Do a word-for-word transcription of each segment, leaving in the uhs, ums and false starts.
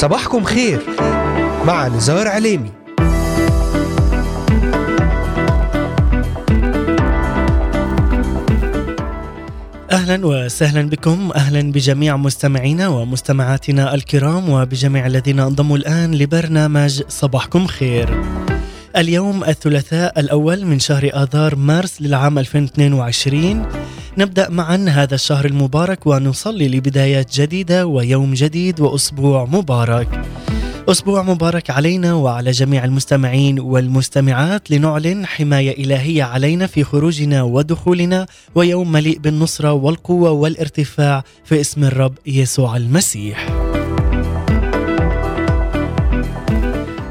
صباحكم خير مع نزار علمي. أهلا وسهلا بكم، أهلا بجميع مستمعينا ومستمعاتنا الكرام وبجميع الذين انضموا الآن لبرنامج صباحكم خير. اليوم الثلاثاء الأول من شهر آذار مارس للعام ألفين واثنين وعشرين، نبدأ معا هذا الشهر المبارك ونصلي لبدايات جديدة ويوم جديد وأسبوع مبارك. أسبوع مبارك علينا وعلى جميع المستمعين والمستمعات، لنعلن حماية إلهية علينا في خروجنا ودخولنا، ويوم مليء بالنصرة والقوة والارتفاع في اسم الرب يسوع المسيح.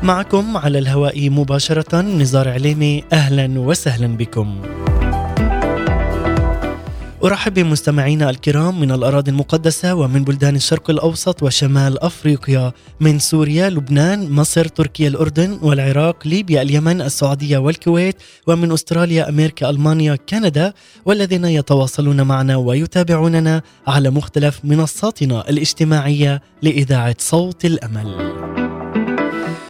معكم على الهواء مباشرة نزار علمي، أهلا وسهلا بكم. أرحب بمستمعينا الكرام من الأراضي المقدسة ومن بلدان الشرق الأوسط وشمال أفريقيا، من سوريا، لبنان، مصر، تركيا، الأردن والعراق، ليبيا، اليمن، السعودية والكويت، ومن أستراليا، أمريكا، ألمانيا، كندا، والذين يتواصلون معنا ويتابعوننا على مختلف منصاتنا الاجتماعية لإذاعة صوت الأمل.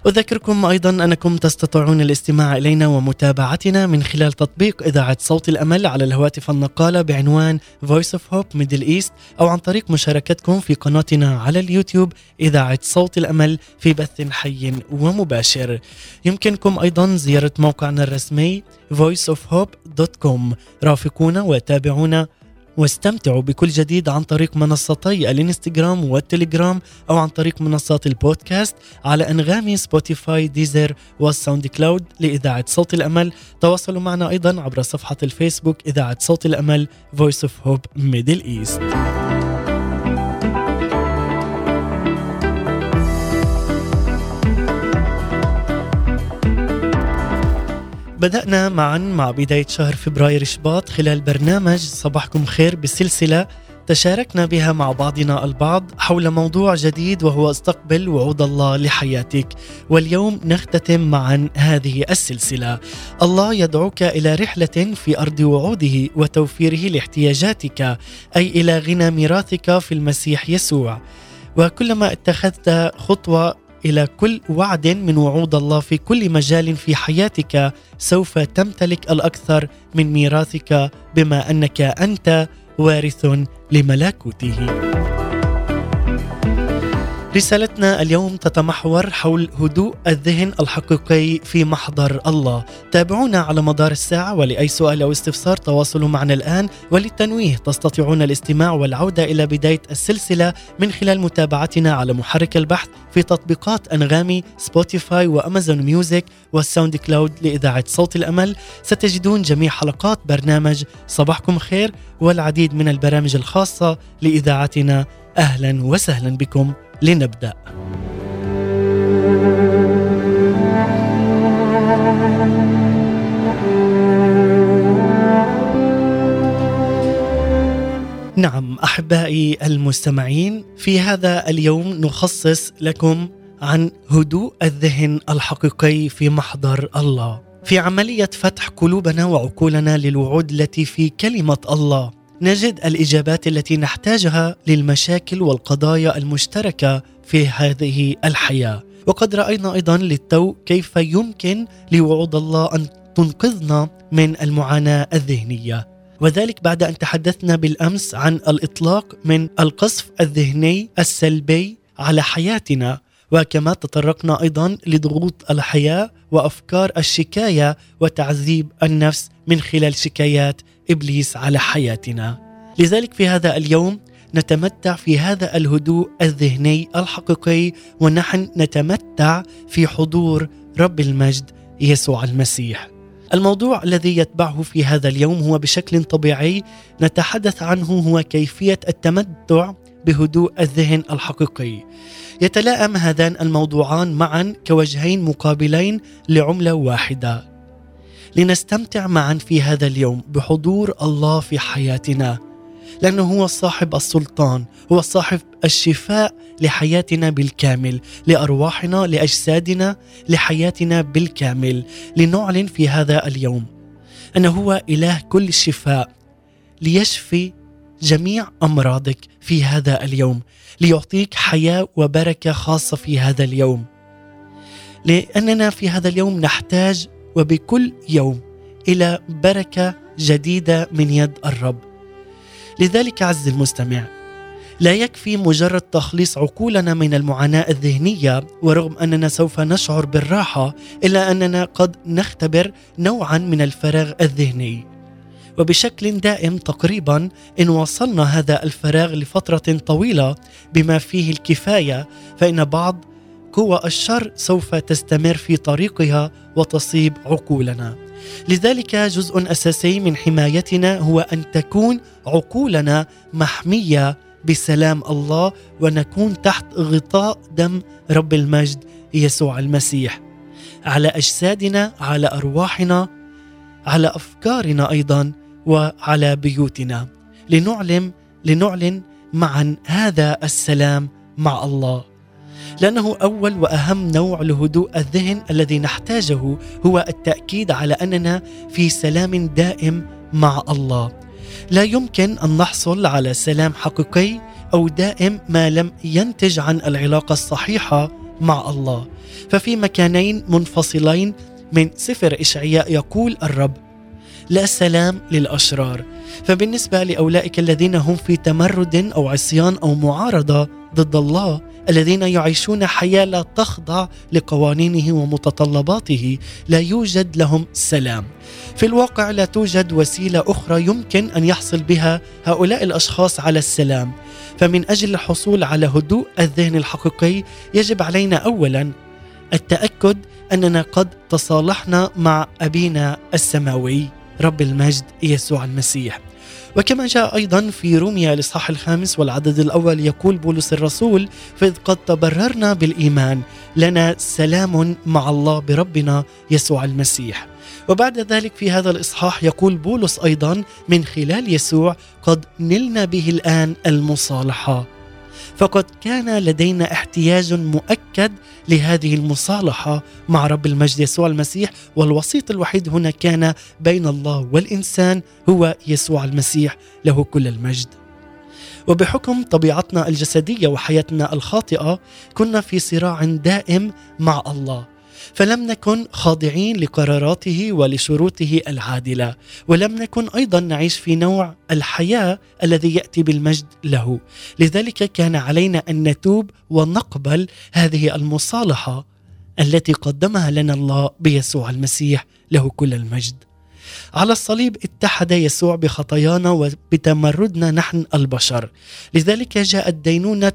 أذكركم أيضا أنكم تستطيعون الاستماع إلينا ومتابعتنا من خلال تطبيق إذاعة صوت الأمل على الهواتف النقالة بعنوان Voice of Hope Middle East، أو عن طريق مشاركتكم في قناتنا على اليوتيوب إذاعة صوت الأمل في بث حي ومباشر. يمكنكم أيضا زيارة موقعنا الرسمي voice of hope dot com. رافقونا وتابعونا واستمتعوا بكل جديد عن طريق منصتي الانستغرام والتليجرام، أو عن طريق منصات البودكاست على أنغامي، سبوتيفاي، ديزر والساوند كلاود لإذاعة صوت الأمل. تواصلوا معنا أيضا عبر صفحة الفيسبوك إذاعة صوت الأمل Voice of Hope Middle East. بدأنا معا مع بداية شهر فبراير شباط خلال برنامج صباحكم خير بسلسلة تشاركنا بها مع بعضنا البعض حول موضوع جديد، وهو استقبل وعود الله لحياتك. واليوم نختتم معا هذه السلسلة. الله يدعوك إلى رحلة في أرض وعوده وتوفيره لاحتياجاتك، أي إلى غنى ميراثك في المسيح يسوع. وكلما اتخذت خطوة إلى كل وعد من وعود الله في كل مجال في حياتك، سوف تمتلك الأكثر من ميراثك، بما أنك أنت وارث لملكوته. رسالتنا اليوم تتمحور حول هدوء الذهن الحقيقي في محضر الله. تابعونا على مدار الساعة، ولأي سؤال أو استفسار تواصلوا معنا الآن. وللتنويه، تستطيعون الاستماع والعودة إلى بداية السلسلة من خلال متابعتنا على محرك البحث في تطبيقات أنغامي، سبوتيفاي وأمازون ميوزك والساوند كلاود لإذاعة صوت الأمل. ستجدون جميع حلقات برنامج صباحكم خير والعديد من البرامج الخاصة لإذاعتنا. أهلا وسهلا بكم. لنبدأ. نعم أحبائي المستمعين، في هذا اليوم نخصص لكم عن هدوء الذهن الحقيقي في محضر الله. في عملية فتح قلوبنا وعقولنا للوعود التي في كلمة الله، نجد الإجابات التي نحتاجها للمشاكل والقضايا المشتركة في هذه الحياة. وقد رأينا أيضا للتو كيف يمكن لوعود الله أن تنقذنا من المعاناة الذهنية، وذلك بعد أن تحدثنا بالأمس عن الإطلاق من القصف الذهني السلبي على حياتنا، وكما تطرقنا أيضا لضغوط الحياة وأفكار الشكاية وتعذيب النفس من خلال شكايات إبليس على حياتنا. لذلك في هذا اليوم نتمتع في هذا الهدوء الذهني الحقيقي، ونحن نتمتع في حضور رب المجد يسوع المسيح. الموضوع الذي يتبعه في هذا اليوم هو بشكل طبيعي نتحدث عنه، هو كيفية التمتع بهدوء الذهن الحقيقي. يتلائم هذان الموضوعان معا كوجهين مقابلين لعملة واحدة، لنستمتع معا في هذا اليوم بحضور الله في حياتنا، لأنه هو صاحب السلطان، هو صاحب الشفاء لحياتنا بالكامل، لأرواحنا، لأجسادنا، لحياتنا بالكامل. لنعلن في هذا اليوم أنه هو إله كل الشفاء، ليشفي جميع أمراضك في هذا اليوم، ليعطيك حياة وبركة خاصة في هذا اليوم، لأننا في هذا اليوم نحتاج وبكل يوم إلى بركة جديدة من يد الرب. لذلك عز المستمع، لا يكفي مجرد تخليص عقولنا من المعاناة الذهنية، ورغم أننا سوف نشعر بالراحة إلا أننا قد نختبر نوعا من الفراغ الذهني، وبشكل دائم تقريبا إن وصلنا هذا الفراغ لفترة طويلة بما فيه الكفاية، فإن بعض قوى الشر سوف تستمر في طريقها وتصيب عقولنا. لذلك جزء أساسي من حمايتنا هو أن تكون عقولنا محمية بسلام الله، ونكون تحت غطاء دم رب المجد يسوع المسيح، على أجسادنا، على أرواحنا، على أفكارنا أيضا، وعلى بيوتنا، لنعلم لنعلن معا هذا السلام مع الله، لأنه أول وأهم نوع لهدوء الذهن الذي نحتاجه هو التأكيد على أننا في سلام دائم مع الله. لا يمكن أن نحصل على سلام حقيقي أو دائم ما لم ينتج عن العلاقة الصحيحة مع الله. ففي مكانين منفصلين من سفر إشعياء يقول الرب: لا سلام للأشرار. فبالنسبة لأولئك الذين هم في تمرد أو عصيان أو معارضة ضد الله، الذين يعيشون حياة لا تخضع لقوانينه ومتطلباته، لا يوجد لهم سلام. في الواقع لا توجد وسيلة أخرى يمكن أن يحصل بها هؤلاء الأشخاص على السلام. فمن أجل الحصول على هدوء الذهن الحقيقي يجب علينا أولا التأكد أننا قد تصالحنا مع أبينا السماوي رب المجد يسوع المسيح. وكما جاء أيضا في روميا الإصحاح الخامس والعدد الأول يقول بولس الرسول: فإذ قد تبررنا بالإيمان لنا سلام مع الله بربنا يسوع المسيح. وبعد ذلك في هذا الإصحاح يقول بولس أيضا: من خلال يسوع قد نلنا به الآن المصالحة. فقد كان لدينا احتياج مؤكد لهذه المصالحة مع رب المجد يسوع المسيح، والوسيط الوحيد هنا كان بين الله والإنسان هو يسوع المسيح، له كل المجد. وبحكم طبيعتنا الجسدية وحياتنا الخاطئة كنا في صراع دائم مع الله، فلم نكن خاضعين لقراراته ولشروطه العادلة، ولم نكن أيضا نعيش في نوع الحياة الذي يأتي بالمجد له. لذلك كان علينا أن نتوب ونقبل هذه المصالحة التي قدمها لنا الله بيسوع المسيح، له كل المجد. على الصليب اتحد يسوع بخطايانا وبتمردنا نحن البشر، لذلك جاءت دينونة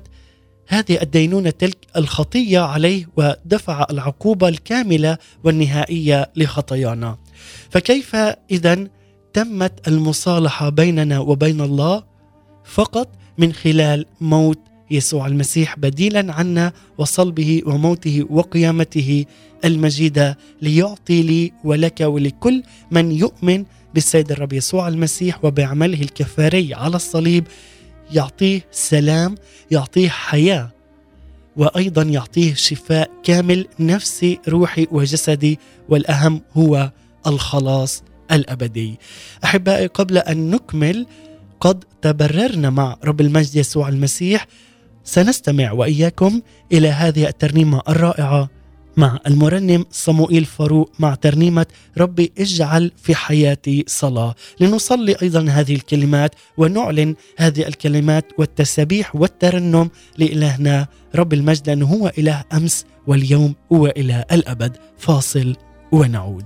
هذه الدينونة تلك الخطية عليه، ودفع العقوبة الكاملة والنهائية لخطايانا. فكيف إذن تمت المصالحة بيننا وبين الله؟ فقط من خلال موت يسوع المسيح بديلا عنا، وصلبه وموته وقيامته المجيدة، ليعطي لي ولك ولكل من يؤمن بالسيد الرب يسوع المسيح وبعمله الكفاري على الصليب، يعطيه سلام، يعطيه حياة، وأيضا يعطيه شفاء كامل نفسي روحي وجسدي، والأهم هو الخلاص الأبدي. أحبائي، قبل أن نكمل قد تبررنا مع رب المجد يسوع المسيح، سنستمع وإياكم إلى هذه الترنيمة الرائعة مع المرنم صموئيل فاروق مع ترنيمة ربي اجعل في حياتي صلاة، لنصلي أيضا هذه الكلمات ونعلن هذه الكلمات والتسبيح والترنم لإلهنا رب المجد، لأنه هو إله أمس واليوم وإلى الأبد. فاصل ونعود.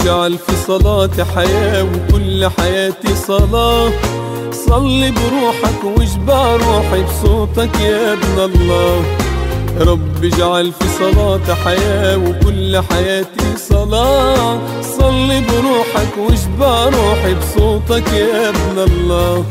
اجعل في صلاتي حياة وكل حياتي صلاة، صلي بروحك واشبع روحي بصوتك يا ابن الله. رب اجعل في صلاتي حياة وكل حياتي صلاة، صلي بروحك واشبع روحي بصوتك يا ابن الله.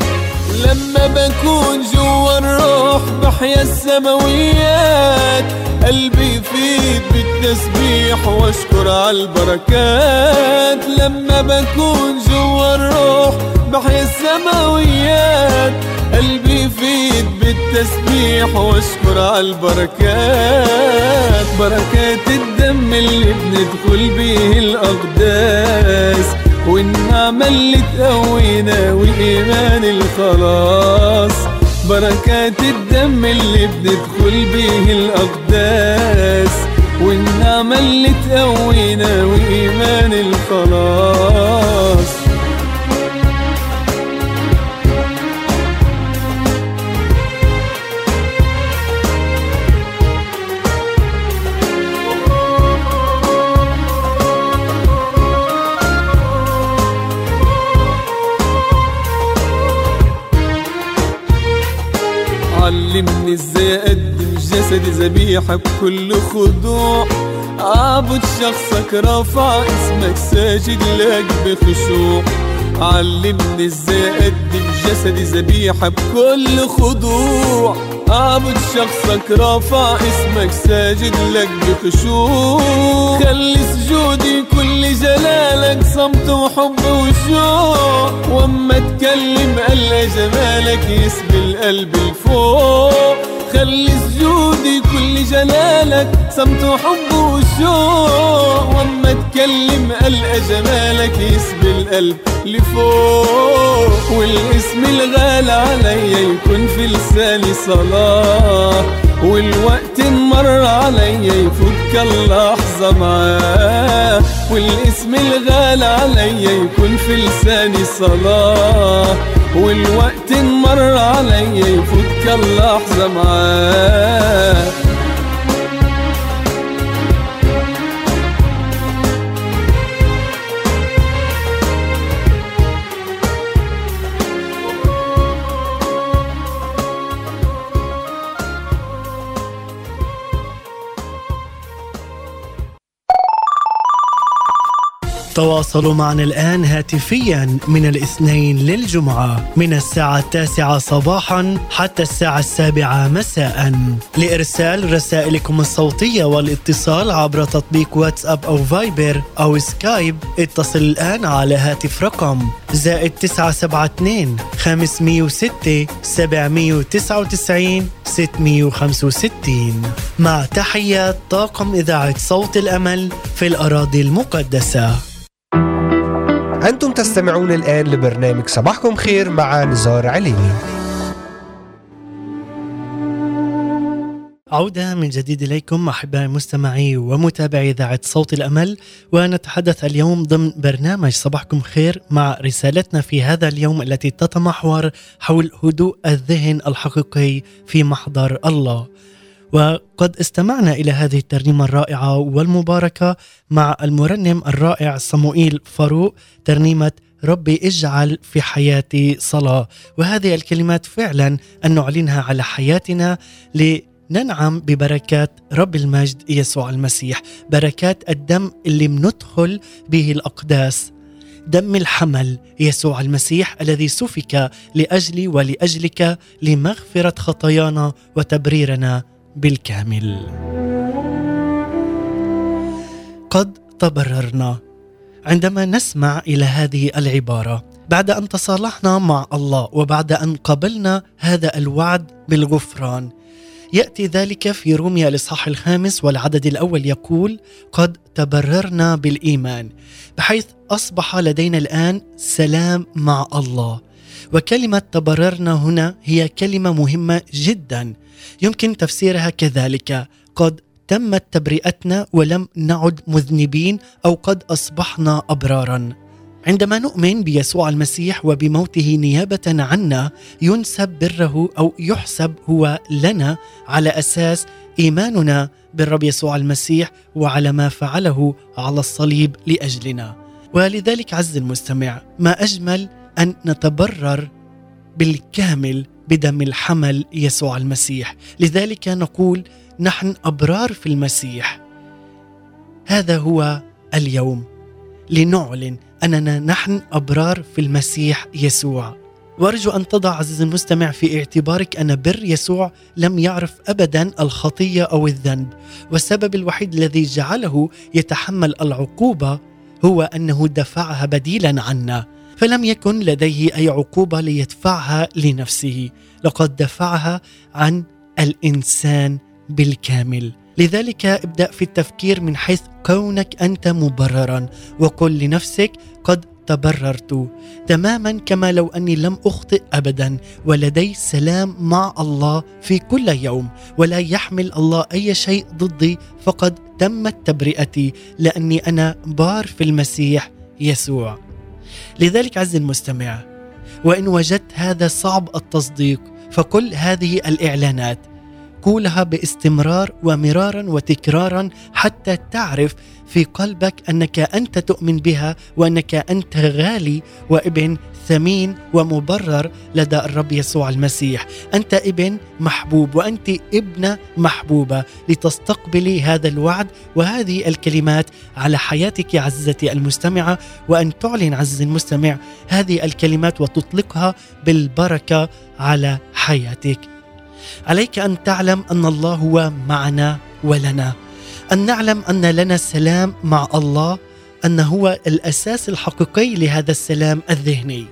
لما بكون جوا الروح بحيا السماويات، قلبي يفيد بالتسبيح واشكر عالبركات، لما بكون جوا الروح بحيا السماويات. قلبي يفيد بالتسبيح واشكر عالبركات، بركات الدم اللي بندخل بيه الأقداس، والنعمة اللي تقوينا والإيمان الخلاص. بركات الدم اللي بندخل بيه الأقداس، والنعمة اللي تقوينا وإيمان الخلاص. علمني ازاي اقدم جسدي ذبيحة بكل خضوع، اعبد شخصك رافع اسمك ساجد لك بخشوع. علمني ازاي اقدم جسدي ذبيحة بكل خضوع، اعبد شخصك رافع اسمك ساجد لك بخشوع. خلي سجودي كل جلالك صمت وحب وشوق، واما اتكلم قلة جمالك يسبي القلب لفوق. خلي سجودي كل جلالك صمت وحب وشوق، واما اتكلم قلة جمالك يسبي القلب لفوق. والاسم الغالي عليا يكون في لساني صلاة، والوقت المر عليا يفوت كاللحظة معاه. والاسم الغالي عليا يكون في لساني صلاة، والوقت المر عليا يفوت كاللحظة معاه. تواصلوا معنا الآن هاتفيا من الاثنين للجمعة من الساعة التاسعة صباحا حتى الساعة السابعة مساء لإرسال رسائلكم الصوتية والاتصال عبر تطبيق واتساب أو فايبر أو سكايب. اتصل الآن على هاتف رقم زائد تسعة سبعة اثنين خمسمية وستة سبعمية وتسعة وتسعين ستمية وخمسة وستين. مع تحيات طاقم إذاعة صوت الأمل في الأراضي المقدسة. أنتم تستمعون الآن لبرنامج صباحكم خير مع نزار علمي. عودة من جديد إليكم أحبائي مستمعي ومتابعي إذاعة صوت الأمل، ونتحدث اليوم ضمن برنامج صباحكم خير مع رسالتنا في هذا اليوم التي تتمحور حول هدوء الذهن الحقيقي في محضر الله. وقد استمعنا إلى هذه الترنيمة الرائعة والمباركة مع المرنم الرائع صموئيل فاروق، ترنيمة ربي اجعل في حياتي صلاة. وهذه الكلمات فعلا أن نعلنها على حياتنا لننعم ببركات رب المجد يسوع المسيح، بركات الدم اللي مندخل به الأقداس، دم الحمل يسوع المسيح الذي سفك لأجلي ولأجلك لمغفرة خطايانا وتبريرنا بالكامل. قد تبررنا عندما نسمع إلى هذه العبارة بعد أن تصالحنا مع الله وبعد أن قبلنا هذا الوعد بالغفران. يأتي ذلك في روميا الإصحاح الخامس والعدد الأول، يقول قد تبررنا بالإيمان بحيث أصبح لدينا الآن سلام مع الله. وكلمة تبررنا هنا هي كلمة مهمة جدا، يمكن تفسيرها كذلك، قد تمت تبرئتنا ولم نعد مذنبين، أو قد أصبحنا أبرارا. عندما نؤمن بيسوع المسيح وبموته نيابة عنا ينسب بره أو يحسب هو لنا على أساس إيماننا بالرب يسوع المسيح وعلى ما فعله على الصليب لأجلنا. ولذلك عز المستمع ما أجمل أن نتبرر بالكامل بدم الحمل يسوع المسيح. لذلك نقول نحن أبرار في المسيح. هذا هو اليوم لنعلن أننا نحن أبرار في المسيح يسوع، وأرجو أن تضع عزيزي المستمع في اعتبارك أن بر يسوع لم يعرف أبدا الخطية أو الذنب، والسبب الوحيد الذي جعله يتحمل العقوبة هو أنه دفعها بديلا عنا، فلم يكن لديه أي عقوبة ليدفعها لنفسه، لقد دفعها عن الإنسان بالكامل. لذلك ابدأ في التفكير من حيث كونك أنت مبررا، وقل لنفسك قد تبررت تماما كما لو أني لم أخطئ أبدا، ولدي سلام مع الله في كل يوم، ولا يحمل الله أي شيء ضدي، فقد تمت تبرئتي لأني أنا بار في المسيح يسوع. لذلك عز المستمع، وإن وجدت هذا صعب التصديق، فكل هذه الإعلانات قولها باستمرار ومرارا وتكرارا حتى تعرف في قلبك أنك أنت تؤمن بها، وأنك أنت غالي وابن ثمين ومبرر لدى الرب يسوع المسيح. أنت ابن محبوب وأنت ابنة محبوبة، لتستقبلي هذا الوعد وهذه الكلمات على حياتك يا عزيزتي المستمعة، وأن تعلن عزيزي المستمع هذه الكلمات وتطلقها بالبركة على حياتك. عليك أن تعلم أن الله هو معنا ولنا، أن نعلم أن لنا سلام مع الله، أنه هو الأساس الحقيقي لهذا السلام الذهني.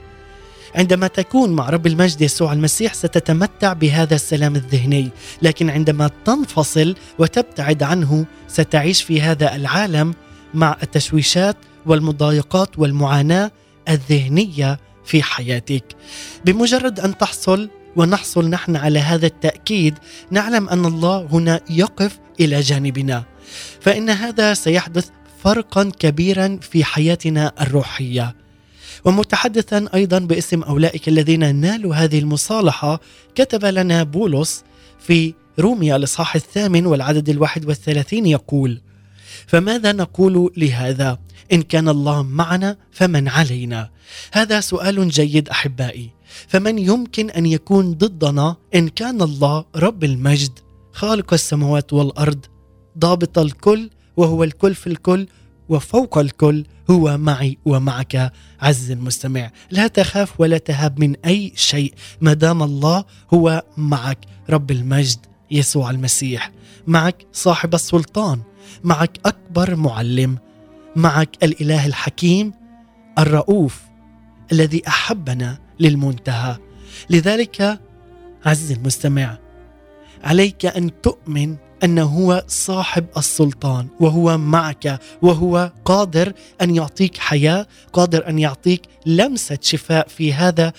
عندما تكون مع رب المجد يسوع المسيح ستتمتع بهذا السلام الذهني، لكن عندما تنفصل وتبتعد عنه ستعيش في هذا العالم مع التشويشات والمضايقات والمعاناة الذهنية في حياتك. بمجرد أن تحصل ونحصل نحن على هذا التأكيد، نعلم أن الله هنا يقف إلى جانبنا، فإن هذا سيحدث فرقا كبيرا في حياتنا الروحية. ومتحدثا أيضا باسم أولئك الذين نالوا هذه المصالحة، كتب لنا بولس في روميا الإصحاح الثامن والعدد الواحد والثلاثين يقول: فماذا نقول لهذا؟ إن كان الله معنا فمن علينا؟ هذا سؤال جيد أحبائي، فمن يمكن أن يكون ضدنا إن كان الله رب المجد، خالق السماوات والأرض، ضابط الكل، وهو الكل في الكل وفوق الكل، هو معي ومعك. عز المستمع، لا تخاف ولا تهاب من أي شيء ما دام الله هو معك. رب المجد يسوع المسيح معك، صاحب السلطان معك، أكبر معلم معك، الإله الحكيم الرؤوف الذي أحبنا للمنتهى. لذلك عزيزي المستمع، عليك أن تؤمن أنه هو صاحب السلطان، وهو معك، وهو قادر أن يعطيك حياة، قادر أن يعطيك لمسة شفاء في هذا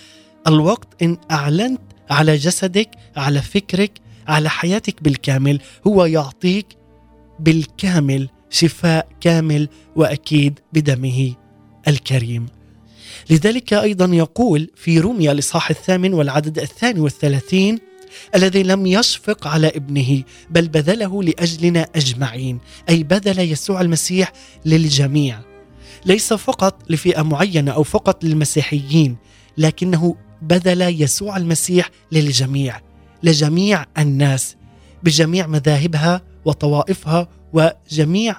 الوقت إن أعلنت على جسدك، على فكرك، على حياتك بالكامل. هو يعطيك بالكامل شفاء كامل، وأكيد بدمه الكريم. لذلك أيضا يقول في روميا الإصحاح الثامن والعدد الثاني والثلاثين: الذي لم يشفق على ابنه بل بذله لأجلنا أجمعين، أي بذل يسوع المسيح للجميع، ليس فقط لفئة معينة أو فقط للمسيحيين، لكنه بذل يسوع المسيح للجميع، لجميع الناس بجميع مذاهبها وطوائفها وجميع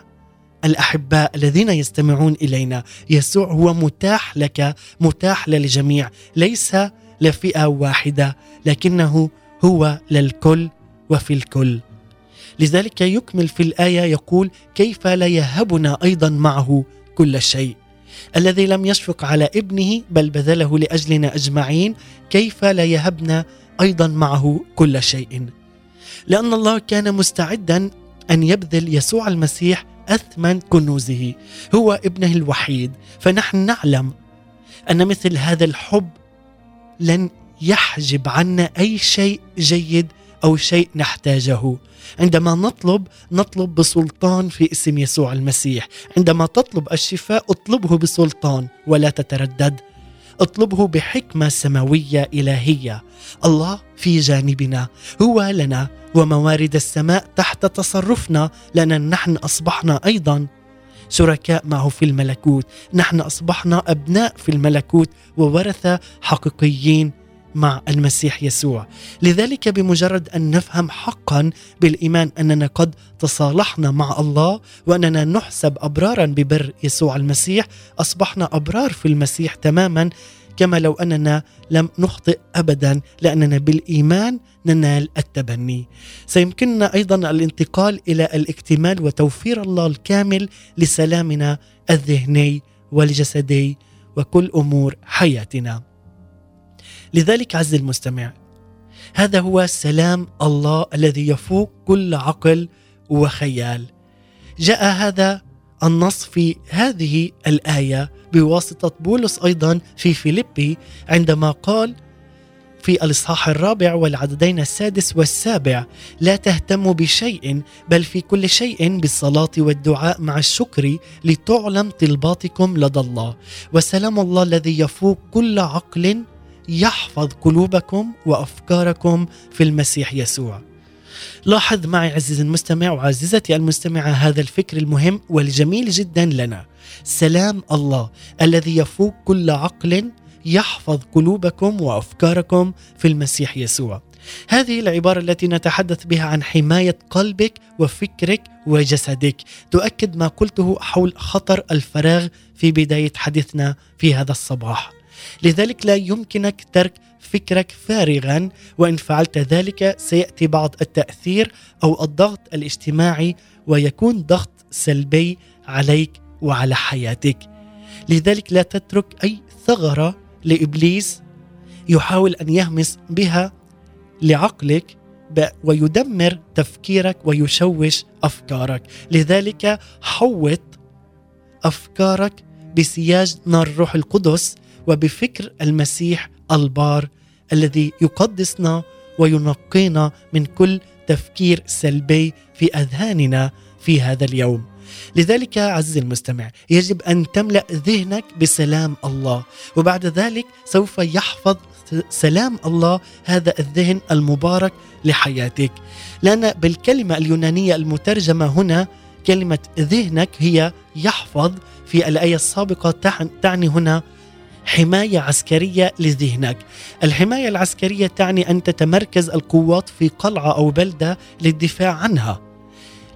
الأحباء الذين يستمعون إلينا. يسوع هو متاح لك، متاح للجميع، ليس لفئة واحدة، لكنه هو للكل وفي الكل. لذلك يكمل في الآية يقول: كيف لا يهبنا أيضا معه كل شيء؟ الذي لم يشفق على ابنه بل بذله لأجلنا أجمعين، كيف لا يهبنا أيضا معه كل شيء؟ لأن الله كان مستعدا أن يبذل يسوع المسيح أثمن كنوزه، هو ابنه الوحيد. فنحن نعلم أن مثل هذا الحب لن يحجب عنا أي شيء جيد أو شيء نحتاجه. عندما نطلب نطلب بسلطان في اسم يسوع المسيح. عندما تطلب الشفاء اطلبه بسلطان ولا تتردد، اطلبه بحكمة سماوية إلهية. الله في جانبنا، هو لنا، وموارد السماء تحت تصرفنا، لأن نحن أصبحنا أيضا شركاء معه في الملكوت. نحن أصبحنا أبناء في الملكوت وورثة حقيقيين مع المسيح يسوع. لذلك بمجرد أن نفهم حقا بالإيمان أننا قد تصالحنا مع الله، وأننا نحسب أبرارا ببر يسوع المسيح، أصبحنا أبرار في المسيح تماما كما لو أننا لم نخطئ أبدا، لأننا بالإيمان ننال التبني. سيمكننا أيضا الانتقال إلى الاكتمال وتوفير الله الكامل لسلامنا الذهني والجسدي وكل أمور حياتنا. لذلك عز المستمع، هذا هو سلام الله الذي يفوق كل عقل وخيال. جاء هذا النص في هذه الآية بواسطة بولس أيضا في فيليبي، عندما قال في الإصحاح الرابع والعددين السادس والسابع: لا تهتموا بشيء، بل في كل شيء بالصلاة والدعاء مع الشكر لتعلم طلباتكم لدى الله، وسلام الله الذي يفوق كل عقل يحفظ قلوبكم وأفكاركم في المسيح يسوع. لاحظ معي عزيزي المستمع وعزيزتي المستمعة هذا الفكر المهم والجميل جدا لنا: سلام الله الذي يفوق كل عقل يحفظ قلوبكم وأفكاركم في المسيح يسوع. هذه العبارة التي نتحدث بها عن حماية قلبك وفكرك وجسدك تؤكد ما قلته حول خطر الفراغ في بداية حديثنا في هذا الصباح. لذلك لا يمكنك ترك فكرك فارغا، وإن فعلت ذلك سيأتي بعض التأثير أو الضغط الاجتماعي ويكون ضغط سلبي عليك وعلى حياتك. لذلك لا تترك أي ثغرة لإبليس يحاول أن يهمس بها لعقلك ويدمر تفكيرك ويشوش أفكارك. لذلك حوط أفكارك بسياج نار الروح القدس وبفكر المسيح البار الذي يقدسنا وينقينا من كل تفكير سلبي في أذهاننا في هذا اليوم. لذلك عزيزي المستمع، يجب أن تملأ ذهنك بسلام الله، وبعد ذلك سوف يحفظ سلام الله هذا الذهن المبارك لحياتك. لأن بالكلمة اليونانية المترجمة هنا كلمة ذهنك هي يحفظ، في الآية السابقة تعني هنا حماية عسكرية لذهنك. الحماية العسكرية تعني أن تتمركز القوات في قلعة أو بلدة للدفاع عنها.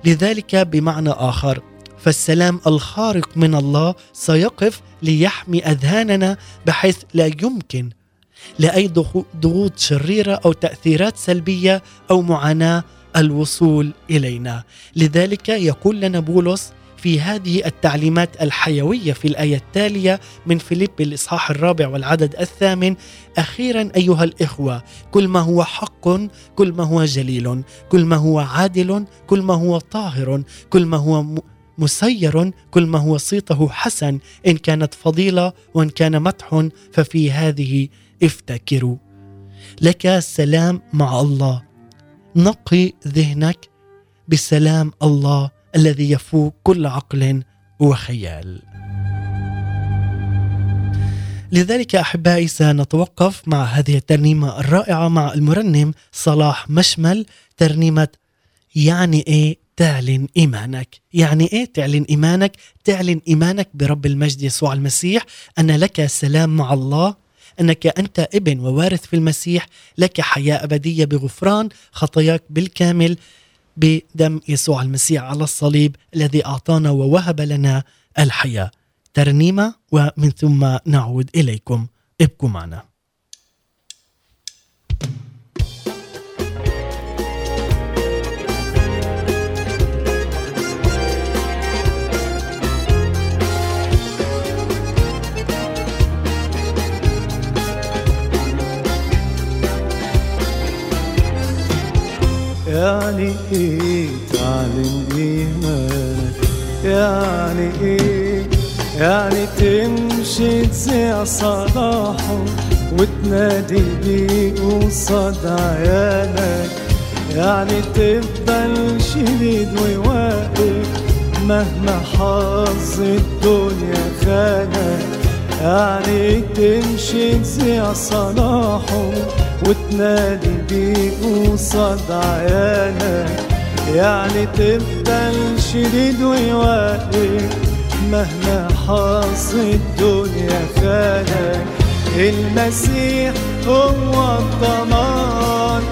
لذلك بمعنى آخر، فالسلام الخارق من الله سيقف ليحمي أذهاننا بحيث لا يمكن لأي ضغوط شريرة أو تأثيرات سلبية أو معاناة الوصول إلينا. لذلك يقول لنا بولس في هذه التعليمات الحيوية في الآية التالية من فيليبي الإصحاح الرابع والعدد الثامن: أخيرا أيها الإخوة، كل ما هو حق، كل ما هو جليل، كل ما هو عادل، كل ما هو طاهر، كل ما هو مسير، كل ما هو صيته حسن، إن كانت فضيلة وإن كان مدح ففي هذه افتكروا. لك السلام مع الله. نقي ذهنك بسلام الله الذي يفوق كل عقل وخيال. لذلك أحبائي سنتوقف مع هذه الترنيمة الرائعة مع المرنم صلاح مشمل، ترنيمة يعني إيه تعلن إيمانك. يعني إيه تعلن إيمانك؟ تعلن إيمانك برب المجد يسوع المسيح، أن لك سلام مع الله، أنك أنت ابن ووارث في المسيح، لك حياة أبدية بغفران خطاياك بالكامل بدم يسوع المسيح على الصليب الذي أعطانا ووهب لنا الحياة. ترنيمة ومن ثم نعود إليكم، ابقوا معنا. يعني إيه تعلن إيمانك، يعني إيه يعني تمشي تزيع صلاحه وتنادي بيه قصاد عيالك، يعني تفضل شديد وواقف مهما حظ الدنيا خانك، يعني تمشي تزيع صلاحه وتنادي بيك قصاد عيالك، يعني تفضل شديد وواقف مهما حاصل الدنيا خانك. المسيح هو الضمان،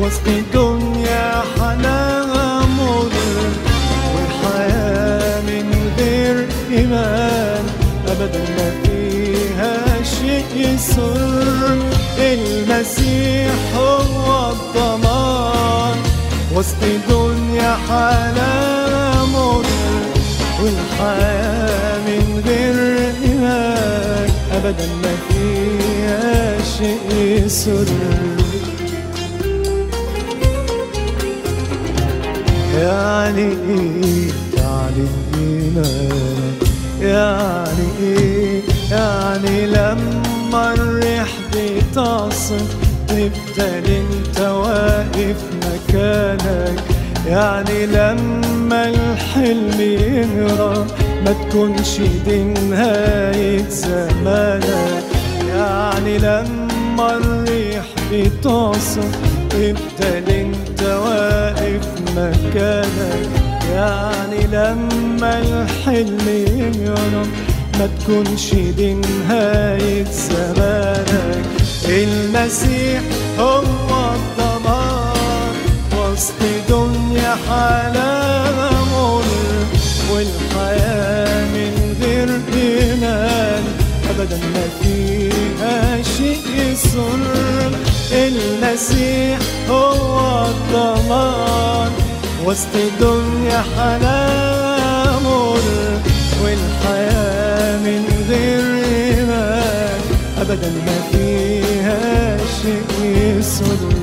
وسط الدنيا حناها مضر، والحياة من غير إيمان أبدا ما فيها شيء يسوى. المسيح هو الضمان وسط دنيا حالها موت والحياة من غير إيمان أبدا ما فيها شيء سر. يعني إيه يعني إيمان؟ يعني إيه يعني لما الريح بتعصف تفضل انت واقف مكانك؟ يعني لما الحلم ينهار ما تكونش دي نهاية زمانك. يعني لما الريح بتعصف تفضل انت واقف مكانك. يعني لما الحلم ينهار ما تكونش دي نهاية زمانك. المسيح هو الضمان وسط دنيا حالها مر والحياة من غير إيمان أبدا ما فيها شيء سر. المسيح هو الضمان وسط دنيا حالها مر والحياة من غير إيمان أبدا ما فيها شيء سر.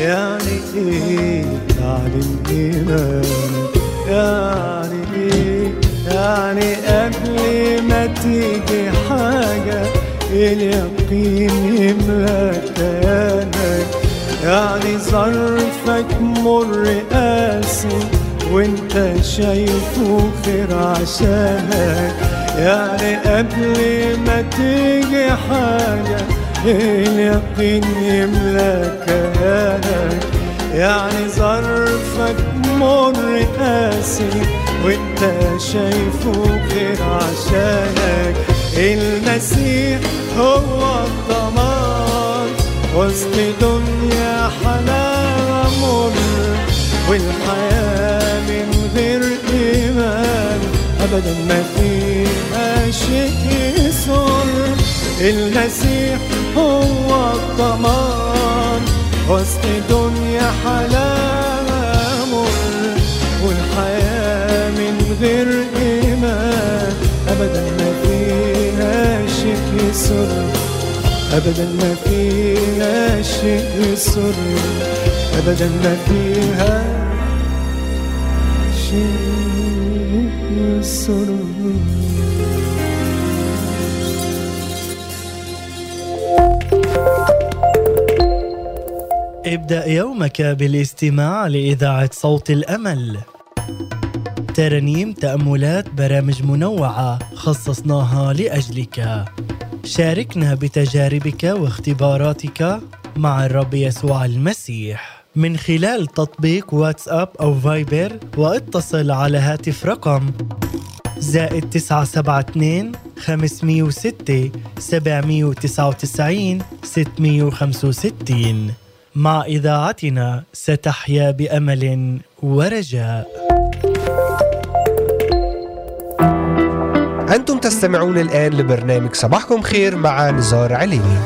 يعني إيه تعلم إيمانك؟ يعني إيه يعني قبل ما تيجي حاجة اليقين يملأ كيانك. يعني ظرفك مر قاسي وانت شايفه خير عشانك. يعني قبل ما تيجي حاجة اليقين يملأ كيانك. يعني ظرفك مر قاسي وانت شايفه خير عشانك. المسيح هو الضمان وسط دنيا حلاوة مر والحياة من غير إيمان أبدا ما فيها شيء سر. المسيح هو الضمان وسط دنيا حلاوة مر والحياة من غير إيمان أبدا ما فيها شيء سر. أبداً ما فيها شيء سر. أبداً ما فيها شيء سر. ابدأ يومك بالاستماع لإذاعة صوت الأمل. ترانيم، تأملات، برامج منوعة خصصناها لأجلك. شاركنا بتجاربك واختباراتك مع الرب يسوع المسيح من خلال تطبيق واتساب أو فايبر، واتصل على هاتف رقم زائد تسعة سبعة اثنين خمسمية وستة سبعمية وتسعة وتسعين ستمية وخمسة وستين. مع إذاعتنا ستحيا بأمل ورجاء. أنتم تستمعون الآن لبرنامج صباحكم خير مع نزار علمي.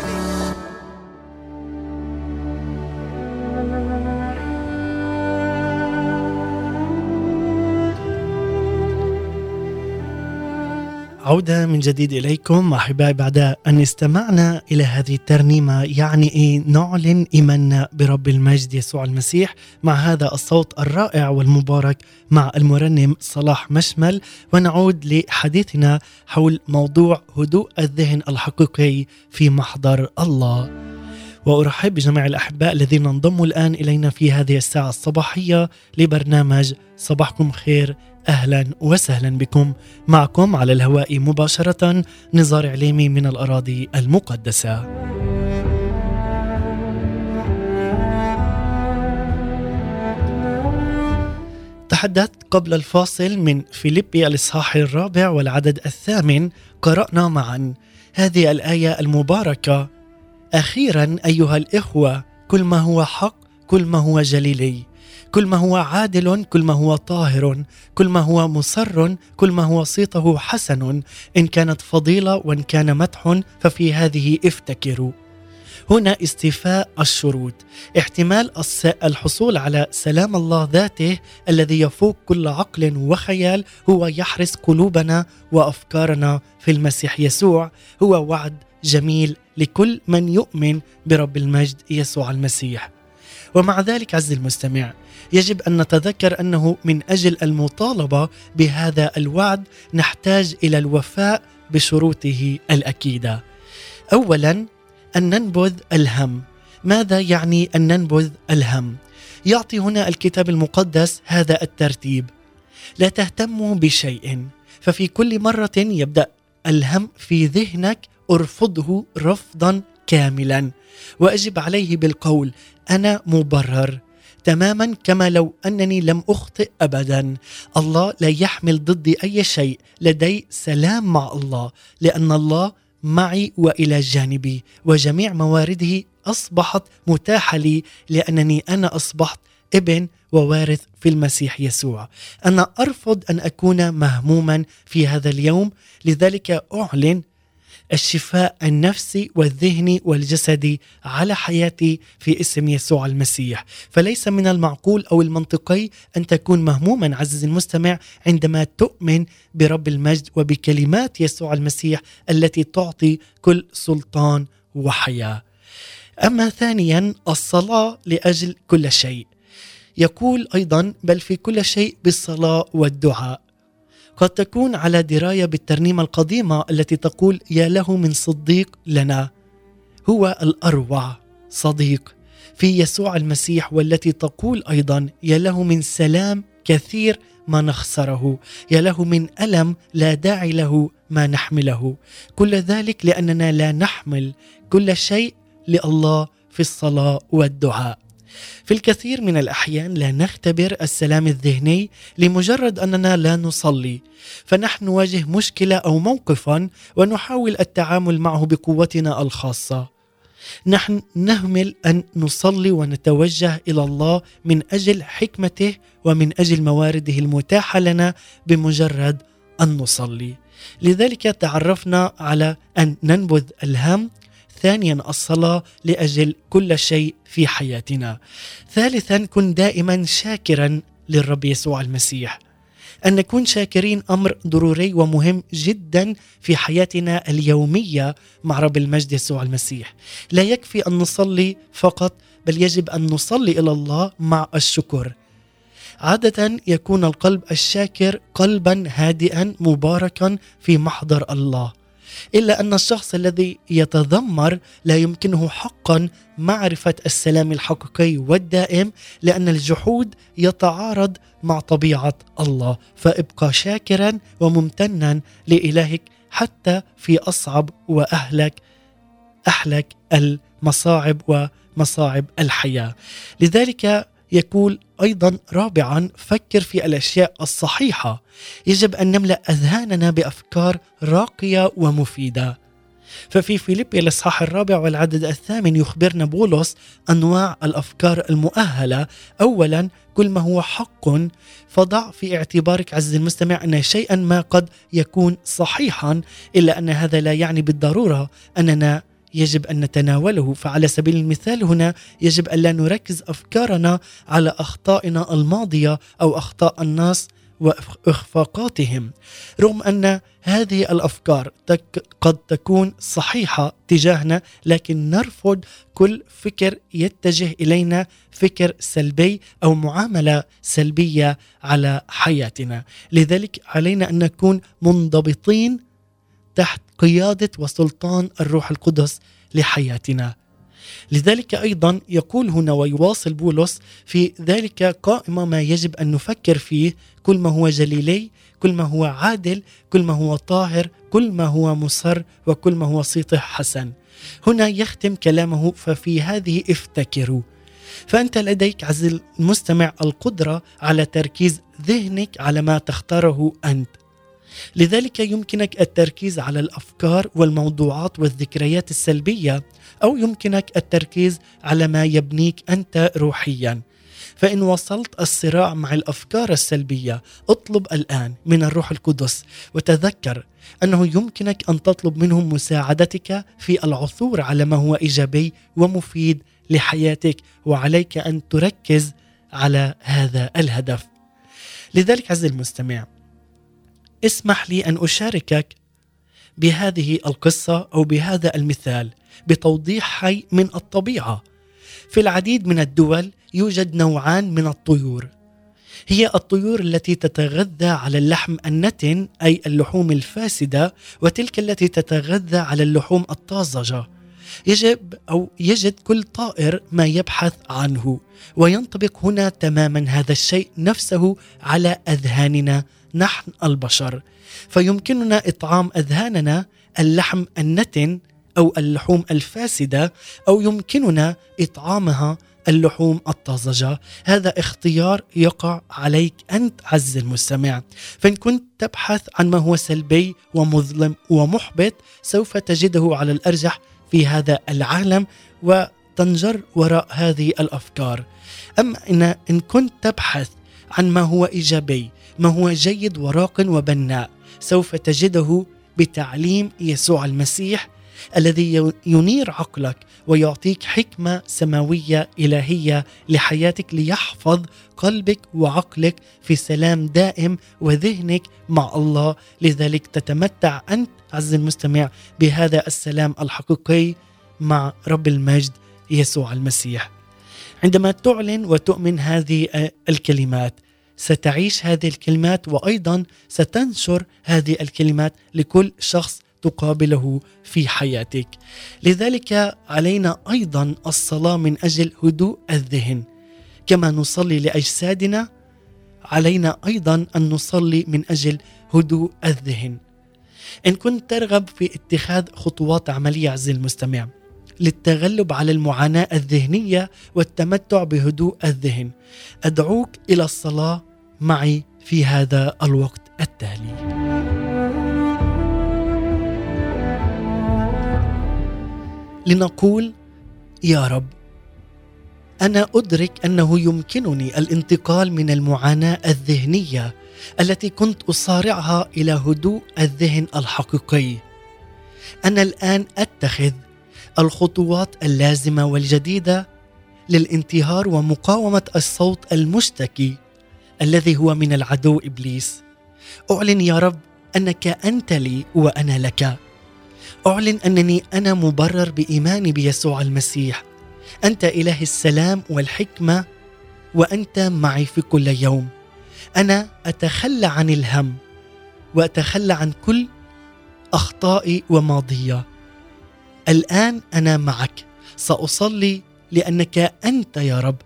عودة من جديد إليكم أحبائي بعد أن استمعنا إلى هذه الترنيمة. يعني إيه نعلن إيماننا برب المجد يسوع المسيح مع هذا الصوت الرائع والمبارك مع المرنم صلاح مشمل. ونعود لحديثنا حول موضوع هدوء الذهن الحقيقي في محضر الله. وأرحب بجميع الأحباء الذين انضموا الآن إلينا في هذه الساعة الصباحية لبرنامج صباحكم خير. أهلا وسهلا بكم. معكم على الهواء مباشرة نزار علمي من الأراضي المقدسة. تحدثت قبل الفاصل من فيليبي الإصحاح الرابع والعدد الثامن. قرأنا معا هذه الآية المباركة: أخيرا أيها الإخوة كل ما هو حق، كل ما هو جليلي، كل ما هو عادل، كل ما هو طاهر، كل ما هو مصر، كل ما هو صيته حسن، إن كانت فضيلة وإن كان مدح ففي هذه افتكروا. هنا استيفاء الشروط، احتمال الحصول على سلام الله ذاته الذي يفوق كل عقل وخيال. هو يحرس قلوبنا وأفكارنا في المسيح يسوع، هو وعد جميل لكل من يؤمن برب المجد يسوع المسيح. ومع ذلك عز المستمع، يجب أن نتذكر أنه من أجل المطالبة بهذا الوعد نحتاج إلى الوفاء بشروطه الأكيدة. أولاً، أن ننبذ الهم. ماذا يعني أن ننبذ الهم؟ يعطي هنا الكتاب المقدس هذا الترتيب: لا تهتموا بشيء. ففي كل مرة يبدأ الهم في ذهنك أرفضه رفضا كاملا، وأجب عليه بالقول: أنا مبرر تماما كما لو أنني لم أخطئ أبدا. الله لا يحمل ضدي أي شيء، لدي سلام مع الله لأن الله معي وإلى جانبي، وجميع موارده أصبحت متاحة لي لأنني أنا أصبحت ابن ووارث في المسيح يسوع. أنا أرفض أن أكون مهموما في هذا اليوم، لذلك أعلن الشفاء النفسي والذهني والجسدي على حياتي في اسم يسوع المسيح. فليس من المعقول أو المنطقي أن تكون مهموما عزيزي المستمع عندما تؤمن برب المجد وبكلمات يسوع المسيح التي تعطي كل سلطان وحياة. أما ثانيا، الصلاة لأجل كل شيء. يقول أيضا: بل في كل شيء بالصلاة والدعاء. قد تكون على دراية بالترنيمة القديمة التي تقول: يا له من صديق لنا، هو الأروع صديق في يسوع المسيح. والتي تقول أيضا: يا له من سلام كثير ما نخسره، يا له من ألم لا داعي له ما نحمله. كل ذلك لأننا لا نحمل كل شيء لله في الصلاة والدعاء. في الكثير من الأحيان لا نختبر السلام الذهني لمجرد أننا لا نصلي، فنحن نواجه مشكلة أو موقفا ونحاول التعامل معه بقوتنا الخاصة. نحن نهمل أن نصلي ونتوجه إلى الله من أجل حكمته ومن أجل موارده المتاحة لنا بمجرد أن نصلي. لذلك تعرفنا على أن ننبذ الهم. ثانيا، الصلاة لأجل كل شيء في حياتنا. ثالثا، كن دائما شاكرا للرب يسوع المسيح. أن نكون شاكرين أمر ضروري ومهم جدا في حياتنا اليومية مع رب المجد يسوع المسيح. لا يكفي أن نصلي فقط، بل يجب أن نصلي إلى الله مع الشكر. عادة يكون القلب الشاكر قلبا هادئا مباركا في محضر الله، إلا أن الشخص الذي يتذمر لا يمكنه حقا معرفة السلام الحقيقي والدائم، لأن الجحود يتعارض مع طبيعة الله. فابقى شاكرا وممتنا لإلهك حتى في أصعب وأهلك أحلك المصاعب ومصاعب الحياة. لذلك يقول أيضا رابعا: فكر في الأشياء الصحيحة. يجب أن نملأ أذهاننا بأفكار راقية ومفيدة. ففي فيليبي الإصحاح الرابع والعدد الثامن يخبرنا بولس أنواع الأفكار المؤهلة. أولا، كل ما هو حق. فضع في اعتبارك عزيزي المستمع أن شيئا ما قد يكون صحيحا، إلا أن هذا لا يعني بالضرورة أننا يجب أن نتناوله. فعلى سبيل المثال هنا يجب أن لا نركز أفكارنا على أخطائنا الماضية أو أخطاء الناس وإخفاقاتهم، رغم أن هذه الأفكار قد تكون صحيحة تجاهنا، لكن نرفض كل فكر يتجه إلينا فكر سلبي أو معاملة سلبية على حياتنا. لذلك علينا أن نكون منضبطين تحت قيادة وسلطان الروح القدس لحياتنا. لذلك أيضا يقول هنا ويواصل بولس: في ذلك قائمة ما يجب أن نفكر فيه، كل ما هو جليلي، كل ما هو عادل، كل ما هو طاهر، كل ما هو مصر، وكل ما هو صيته حسن. هنا يختم كلامه: ففي هذه افتكروا. فأنت لديك عزيزي المستمع القدرة على تركيز ذهنك على ما تختاره أنت. لذلك يمكنك التركيز على الأفكار والموضوعات والذكريات السلبية، أو يمكنك التركيز على ما يبنيك أنت روحيا. فإن وصلت الصراع مع الأفكار السلبية، اطلب الآن من الروح القدس، وتذكر أنه يمكنك أن تطلب منهم مساعدتك في العثور على ما هو إيجابي ومفيد لحياتك، وعليك أن تركز على هذا الهدف. لذلك عزيزي المستمع، اسمح لي أن أشاركك بهذه القصة أو بهذا المثال بتوضيح حي من الطبيعة. في العديد من الدول يوجد نوعان من الطيور، هي الطيور التي تتغذى على اللحم النتن أي اللحوم الفاسدة، وتلك التي تتغذى على اللحوم الطازجة. يجب أو يجد كل طائر ما يبحث عنه، وينطبق هنا تماما هذا الشيء نفسه على أذهاننا نحن البشر، فيمكننا إطعام أذهاننا اللحم النتن أو اللحوم الفاسدة، أو يمكننا إطعامها اللحوم الطازجة. هذا اختيار يقع عليك أنت عزيزي المستمع، فإن كنت تبحث عن ما هو سلبي ومظلم ومحبط سوف تجده على الأرجح في هذا العالم وتنجر وراء هذه الأفكار. أما إن كنت تبحث عن ما هو إيجابي، ما هو جيد وراق وبناء، سوف تجده بتعليم يسوع المسيح الذي ينير عقلك ويعطيك حكمة سماوية إلهية لحياتك ليحفظ قلبك وعقلك في سلام دائم وذهنك مع الله. لذلك تتمتع أنت عز المستمع بهذا السلام الحقيقي مع رب المجد يسوع المسيح. عندما تعلن وتؤمن هذه الكلمات ستعيش هذه الكلمات، وأيضا ستنشر هذه الكلمات لكل شخص تقابله في حياتك. لذلك علينا أيضا الصلاة من أجل هدوء الذهن كما نصلي لأجسادنا، علينا أيضا أن نصلي من أجل هدوء الذهن. إن كنت ترغب في اتخاذ خطوات عملية عزيزي المستمع للتغلب على المعاناة الذهنية والتمتع بهدوء الذهن، أدعوك إلى الصلاة معي في هذا الوقت التالي. لنقول: يا رب، أنا أدرك أنه يمكنني الانتقال من المعاناة الذهنية التي كنت أصارعها إلى هدوء الذهن الحقيقي. أنا الآن أتخذ الخطوات اللازمة والجديدة للانتهار ومقاومة الصوت المشتكي الذي هو من العدو إبليس. أعلن يا رب أنك أنت لي وأنا لك. أعلن أنني أنا مبرر بإيماني بيسوع المسيح. أنت إله السلام والحكمة، وأنت معي في كل يوم. أنا أتخلى عن الهم وأتخلى عن كل أخطائي وماضية. الآن أنا معك، سأصلي لأنك أنت يا رب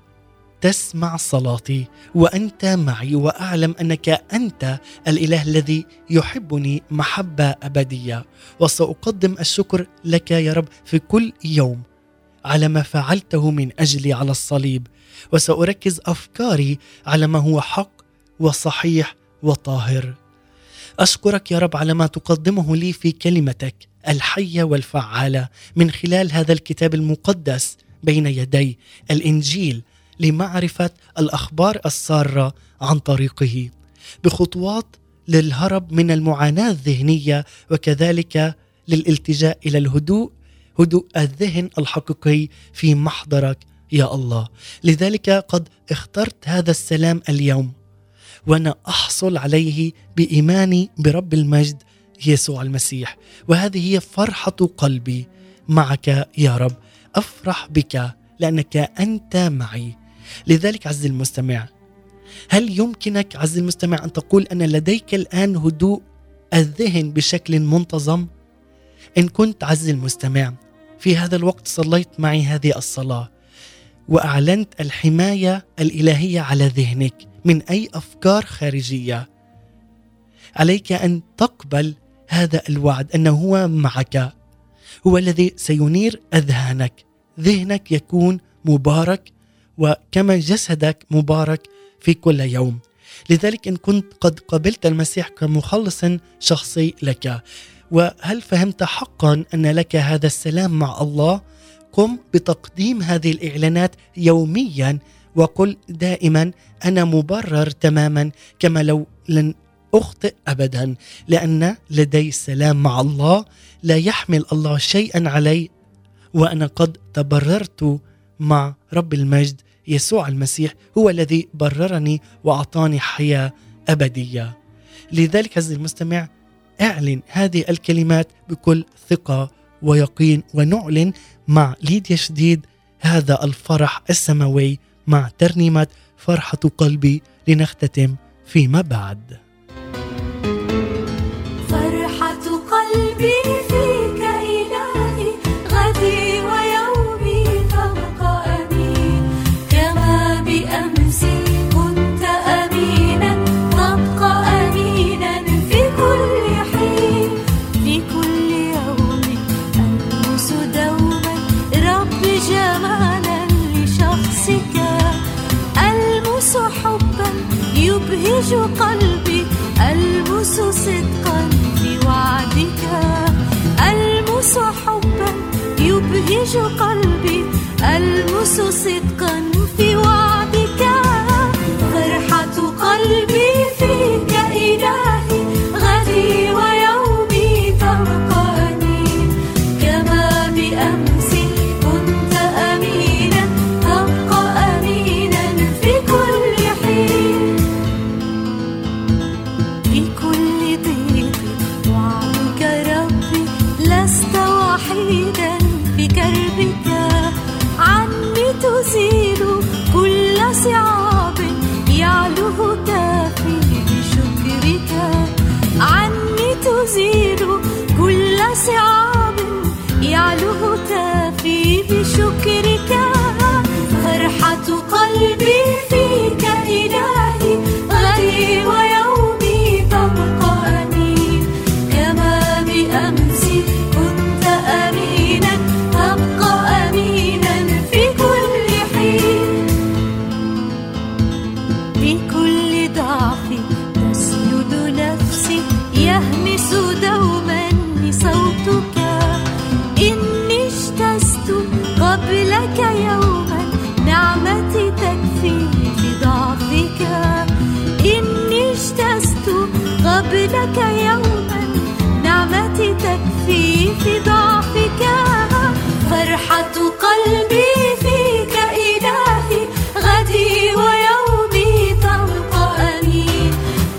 تسمع صلاتي، وأنت معي، وأعلم أنك أنت الإله الذي يحبني محبة أبدية. وسأقدم الشكر لك يا رب في كل يوم على ما فعلته من أجلي على الصليب، وسأركز أفكاري على ما هو حق وصحيح وطاهر. أشكرك يا رب على ما تقدمه لي في كلمتك الحية والفعالة من خلال هذا الكتاب المقدس بين يدي، الإنجيل، لمعرفة الأخبار السارة عن طريقه، بخطوات للهرب من المعاناة الذهنية، وكذلك للالتجاء إلى الهدوء، هدوء الذهن الحقيقي في محضرك يا الله. لذلك قد اخترت هذا السلام اليوم، وأنا أحصل عليه بإيماني برب المجد يسوع المسيح، وهذه هي فرحة قلبي معك يا رب. أفرح بك لأنك أنت معي. لذلك عزيزي المستمع، هل يمكنك عزيزي المستمع أن تقول أن لديك الآن هدوء الذهن بشكل منتظم؟ إن كنت عزيزي المستمع في هذا الوقت صليت معي هذه الصلاة وأعلنت الحماية الإلهية على ذهنك من أي أفكار خارجية، عليك أن تقبل هذا الوعد أنه هو معك، هو الذي سينير أذهانك. ذهنك يكون مبارك وكما جسدك مبارك في كل يوم. لذلك إن كنت قد قبلت المسيح كمخلص شخصي لك، وهل فهمت حقا أن لك هذا السلام مع الله؟ قم بتقديم هذه الإعلانات يوميا وقل دائما أنا مبرر تماما كما لو لن أخطئ أبدا، لأن لدي السلام مع الله، لا يحمل الله شيئا علي، وأنا قد تبررت مع رب المجد يسوع المسيح، هو الذي بررني وأعطاني حياة أبدية. لذلك عزيزي المستمع، أعلن هذه الكلمات بكل ثقة ويقين، ونعلن مع ليديا شديد هذا الفرح السماوي مع ترنيمة فرحة قلبي لنختتم فيما بعد. فرحة قلبي فيك إلهي، غدي ويومي فوق أمين، كما بأمسي كنت أمينا تبقى أمينا في كل حين، في كل يوم ألمس دوما ربي جمالا لشخصك، ألمس حبا يبهج قلبي، ألمس صدقا وعدك، ألمس حبا يبهج قلبي، ألمس صدقا في وعدك، فرحة قلبي فيك إلهي، غدي ويومي تبقاني، كما بأمسي كنت أمينا تبقى أمينا في كل حين، في كل ضيق لست وحيدا في كربك، عني تزيل كل صعاب يعلو كافي بشكرك، عني تزيل كل صعاب يعلو كافي بشكرك، فرحة قلبي فيك إلهي، غدي ويومي تبقى أمين، كما بأمسي دوما صوتك، إني اشتست قبلك يوما نعمتي تكفي في ضعفك، إني اشتست قبلك يوما نعمتي تكفي في ضعفك، فرحة قلبي فيك إلهي، غدي ويومي تبقى أمين،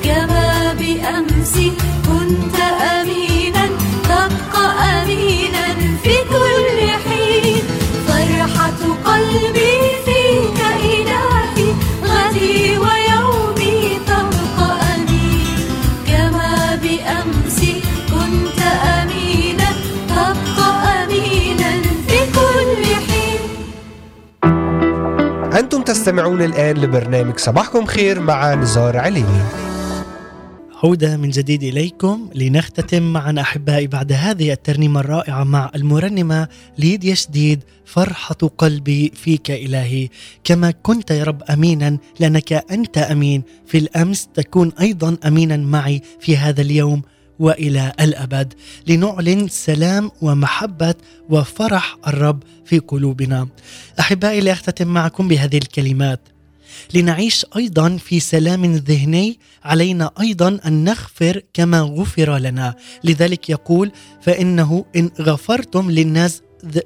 كما بأمسي كنت أمينا تبقى أمينا في كل حين، فرحة قلبي فيك إلهي، غدي ويومي تبقى أمين، كما بأمسي كنت أمينا تبقى أمينا في كل حين. أنتم تستمعون الآن لبرنامج صباحكم خير مع نزار علمي. عودة من جديد إليكم لنختتم معنا أحبائي بعد هذه الترنيمة الرائعة مع المرنمة ليديا شديد، فرحة قلبي فيك إلهي، كما كنت يا رب أمينا لأنك أنت أمين في الأمس، تكون أيضا أمينا معي في هذا اليوم وإلى الأبد، لنعلن سلام ومحبة وفرح الرب في قلوبنا. أحبائي لأختتم معكم بهذه الكلمات، لنعيش أيضا في سلام ذهني، علينا أيضا أن نغفر كما غفر لنا، لذلك يقول فإنه إن غفرتم للناس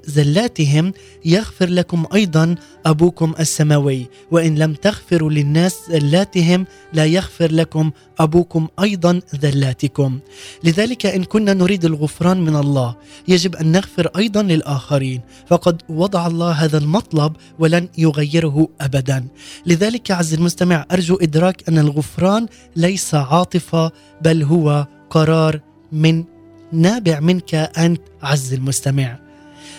زلاتهم يغفر لكم أيضا أبوكم السماوي، وإن لم تغفروا للناس زلاتهم لا يغفر لكم أبوكم أيضا زلاتكم. لذلك إن كنا نريد الغفران من الله يجب أن نغفر أيضا للآخرين، فقد وضع الله هذا المطلب ولن يغيره أبدا. لذلك عز المستمع، أرجو إدراك أن الغفران ليس عاطفة بل هو قرار من نابع منك أنت عز المستمع.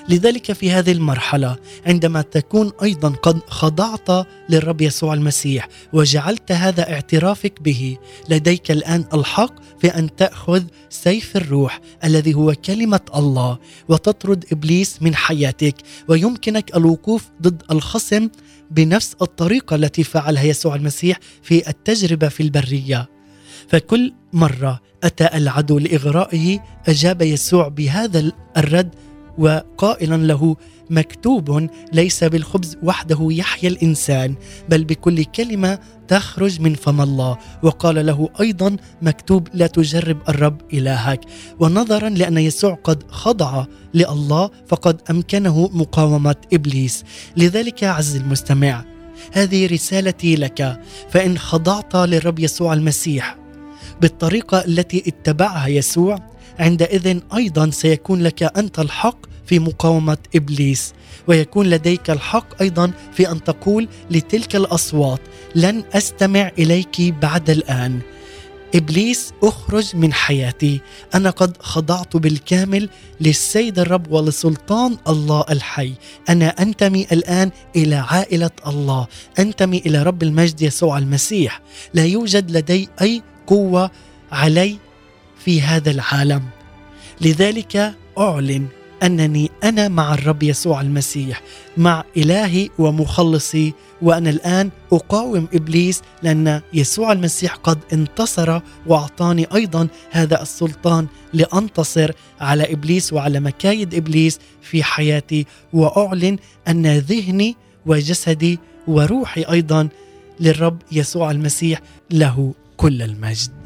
لذلك في هذه المرحلة عندما تكون أيضا قد خضعت للرب يسوع المسيح وجعلت هذا اعترافك به، لديك الآن الحق في أن تأخذ سيف الروح الذي هو كلمة الله وتطرد إبليس من حياتك، ويمكنك الوقوف ضد الخصم بنفس الطريقة التي فعلها يسوع المسيح في التجربة في البرية. فكل مرة أتى العدو لإغرائه أجاب يسوع بهذا الرد وقائلا له مكتوب: ليس بالخبز وحده يحيا الإنسان بل بكل كلمة تخرج من فم الله. وقال له أيضا مكتوب: لا تجرب الرب إلهك. ونظرا لأن يسوع قد خضع لله فقد أمكنه مقاومة إبليس. لذلك عز المستمع، هذه رسالتي لك، فإن خضعت للرب يسوع المسيح بالطريقة التي اتبعها يسوع عندئذ أيضا سيكون لك أنت الحق في مقاومة إبليس، ويكون لديك الحق أيضا في أن تقول لتلك الأصوات: لن أستمع إليك بعد الآن، إبليس أخرج من حياتي، أنا قد خضعت بالكامل للسيد الرب ولسلطان الله الحي، أنا أنتمي الآن إلى عائلة الله، أنتمي إلى رب المجد يسوع المسيح، لا يوجد لدي أي قوة علي في هذا العالم. لذلك أعلن أنني أنا مع الرب يسوع المسيح، مع إلهي ومخلصي، وأنا الآن أقاوم إبليس لأن يسوع المسيح قد انتصر وأعطاني أيضا هذا السلطان لأنتصر على إبليس وعلى مكايد إبليس في حياتي. وأعلن أن ذهني وجسدي وروحي أيضا للرب يسوع المسيح، له كل المجد.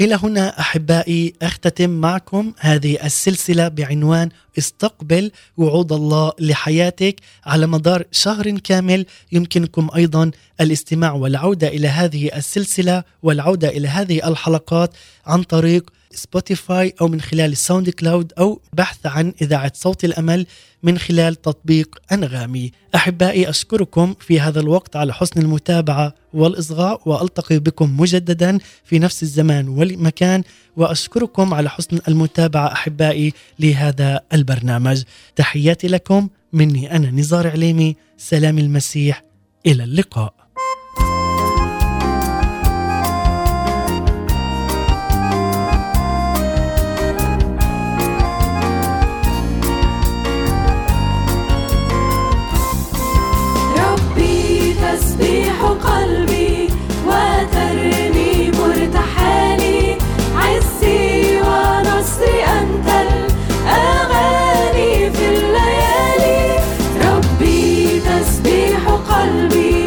إلى هنا أحبائي أختتم معكم هذه السلسلة بعنوان استقبل وعود الله لحياتك. على مدار شهر كامل يمكنكم أيضا الاستماع والعودة إلى هذه السلسلة والعودة إلى هذه الحلقات عن طريق سبوتيفاي أو من خلال الساوند كلاود أو بحث عن إذاعة صوت الأمل من خلال تطبيق أنغامي. أحبائي أشكركم في هذا الوقت على حسن المتابعة والإصغاء، وألتقي بكم مجددا في نفس الزمان والمكان، وأشكركم على حسن المتابعة أحبائي لهذا البرنامج. تحياتي لكم مني أنا نزار علمي، سلام المسيح، إلى اللقاء. قلبي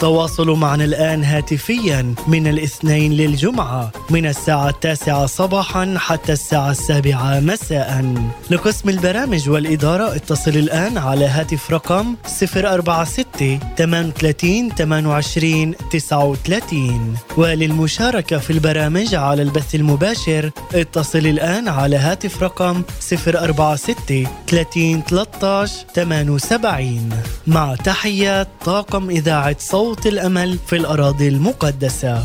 التواصل معنا الآن هاتفيا من الاثنين للجمعة من الساعة التاسعة صباحا حتى الساعة السابعة مساء. لقسم البرامج والإدارة اتصل الآن على هاتف رقم صفر أربعة ستة ثمانية ثلاثين ثمانية وعشرين تسعة وثلاثين. وللمشاركة في البرامج على البث المباشر اتصل الآن على هاتف رقم صفر أربعة ستة ثلاثين ثلاثة عشر ثمانية وسبعين. مع تحيات طاقم إذاعة صوت الأمل في الأراضي المقدسة.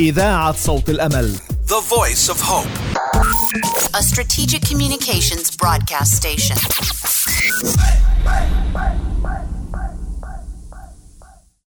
إذاعة صوت الأمل The Voice of Hope, a strategic communications broadcast station.